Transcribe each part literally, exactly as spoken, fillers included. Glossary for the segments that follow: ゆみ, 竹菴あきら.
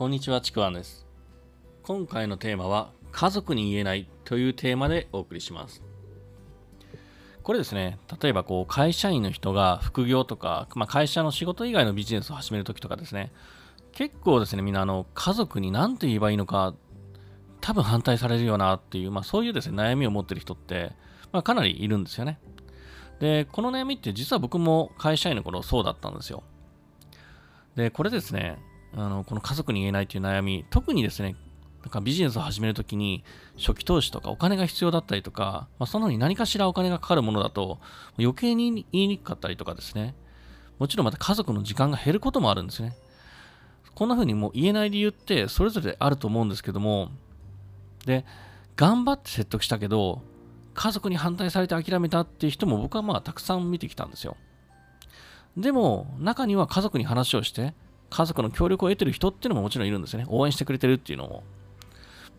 こんにちは、ちくわんです。今回のテーマは家族に言えないというテーマでお送りします。これですね、例えばこう会社員の人が副業とか、まあ、会社の仕事以外のビジネスを始めるときとかですね、結構ですね、みんなあの家族に何て言えばいいのか多分反対されるよなっていう、まあ、そういうですね、悩みを持ってる人って、まあ、かなりいるんですよね。で、この悩みって実は僕も会社員の頃そうだったんですよ。で、これですね、あのこの家族に言えないという悩み、特にですね、なんかビジネスを始めるときに初期投資とかお金が必要だったりとか、まあ、そのように何かしらお金がかかるものだと余計に言いにくかったりとかですね、もちろんまた家族の時間が減ることもあるんですね。こんな風にもう言えない理由ってそれぞれあると思うんですけども、で、頑張って説得したけど家族に反対されて諦めたっていう人も僕はまあたくさん見てきたんですよ。でも中には家族に話をして家族の協力を得てる人っていうのももちろんいるんですよね。応援してくれてるっていうのも。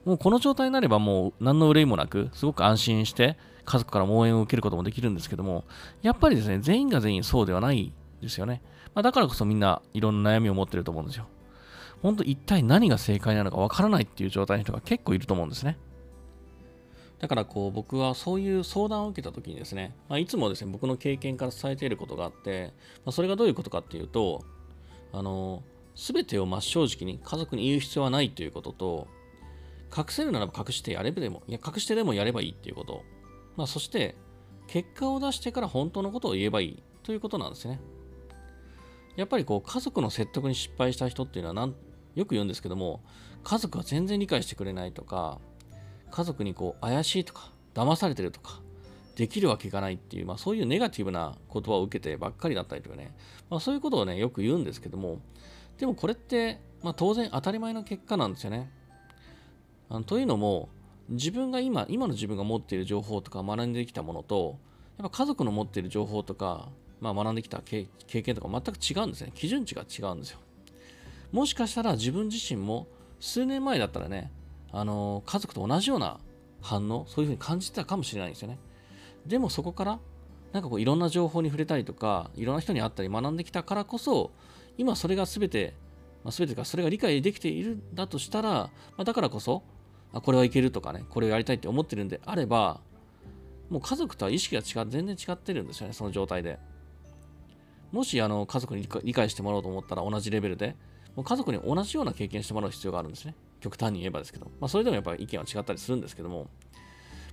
もうこの状態になればもう何の憂いもなく、すごく安心して家族からも応援を受けることもできるんですけども、やっぱりですね、全員が全員そうではないですよね。まあ、だからこそみんないろんな悩みを持ってると思うんですよ。本当一体何が正解なのかわからないっていう状態の人が結構いると思うんですね。だからこう僕はそういう相談を受けた時にですね、まあ、いつもですね、僕の経験から伝えていることがあって、まあ、それがどういうことかっていうと、あの全てを真っ正直に家族に言う必要はないということと、隠せるならば隠してやればでもいや隠してでもやればいいということ、まあ、そして結果を出してから本当のことを言えばいいということなんですね。やっぱりこう家族の説得に失敗した人っていうのはなんよく言うんですけども、家族は全然理解してくれないとか、家族にこう怪しいとか騙されてるとかできるわけがないっていう、まあ、そういうネガティブな言葉を受けてばっかりだったりとかね、まあ、そういうことをねよく言うんですけども、でもこれって、まあ、当然当たり前の結果なんですよね。あのというのも自分が今今の自分が持っている情報とか学んできたものと、やっぱ家族の持っている情報とか、まあ、学んできた経験とか全く違うんですね。基準値が違うんですよ。もしかしたら自分自身も数年前だったらね、あの家族と同じような反応、そういうふうに感じてたかもしれないんですよね。でもそこからなんかこういろんな情報に触れたりとか、いろんな人に会ったり学んできたからこそ、今それが全て、まあ、全てかそれが理解できているんだとしたら、まあ、だからこそあこれはいけるとかね、これをやりたいって思ってるんであれば、もう家族とは意識が違う、全然違ってるんですよね、その状態で。もしあの家族に理解してもらおうと思ったら同じレベルで、もう家族に同じような経験してもらう必要があるんですね。極端に言えばですけど、まあ、それでもやっぱり意見は違ったりするんですけども、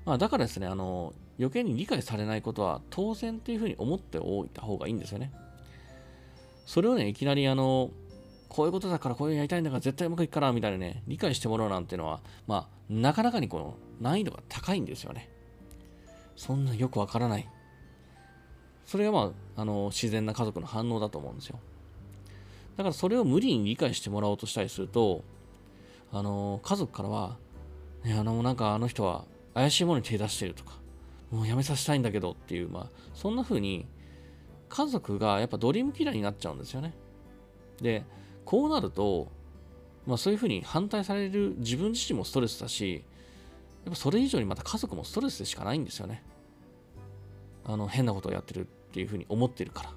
まあ、だからですね、あの余計に理解されないことは当然というふうに思っておいた方がいいんですよね。それをね、いきなりあのこういうことだからこういうのやりたいんだから絶対うまくいくからみたいなね、理解してもらうなんてのは、まあ、なかなかにこの難易度が高いんですよね。そんなよくわからない。それがまあ、あの自然な家族の反応だと思うんですよ。だからそれを無理に理解してもらおうとしたりすると、あの家族からは、ね、あのなんかあの人は怪しいものに手出してるとか、もうやめさせたいんだけどっていう、まあ、そんな風に家族がやっぱドリームキラーになっちゃうんですよね。で、こうなると、まあ、そういう風に反対される自分自身もストレスだし、やっぱそれ以上にまた家族もストレスでしかないんですよね。あの変なことをやってるっていう風に思ってるから。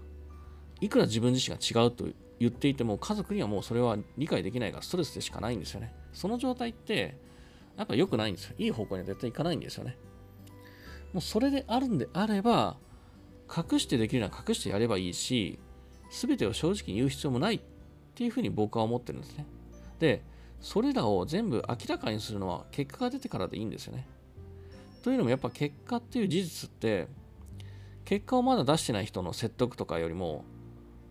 いくら自分自身が違うと言っていても、家族にはもうそれは理解できないからストレスでしかないんですよね。その状態ってやっぱ良くないんですよ。いい方向には絶対いかないんですよね。もうそれであるんであれば、隠してできるなら隠してやればいいし、全てを正直に言う必要もないっていうふうに僕は思ってるんですね。で、それらを全部明らかにするのは結果が出てからでいいんですよね。というのもやっぱ結果っていう事実って、結果をまだ出してない人の説得とかよりも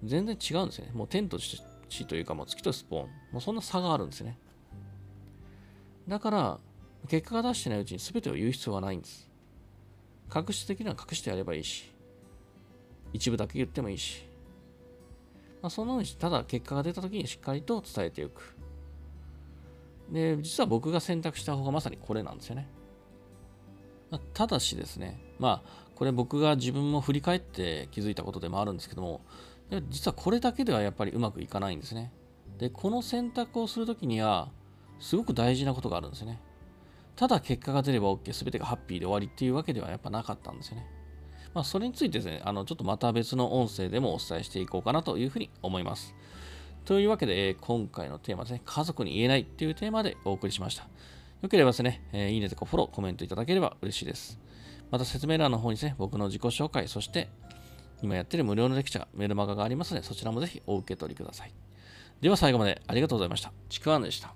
全然違うんですよね。もう天と地というか、もう月とスポーン、もうそんな差があるんですね。だから結果が出してないうちに全てを言う必要はないんです。隠してできるのは隠してやればいいし、一部だけ言ってもいいし、まあ、そのようにただ結果が出た時にしっかりと伝えていく。で、実は僕が選択した方がまさにこれなんですよね。まあ、ただしですね、まあこれ僕が自分も振り返って気づいたことでもあるんですけども、実はこれだけではやっぱりうまくいかないんですね。で、この選択をするときにはすごく大事なことがあるんですね。ただ結果が出れば OK、 全てがハッピーで終わりっていうわけではやっぱなかったんですよね。まあ、それについてですね、あのちょっとまた別の音声でもお伝えしていこうかなというふうに思います。というわけで、えー、今回のテーマですね、家族に言えないっていうテーマでお送りしました。よければですね、えー、いいねとかフォロー、コメントいただければ嬉しいです。また説明欄の方にですね、僕の自己紹介、そして今やっている無料のレクチャー、メルマガがありますので、そちらもぜひお受け取りください。では最後までありがとうございました。ちくわんでした。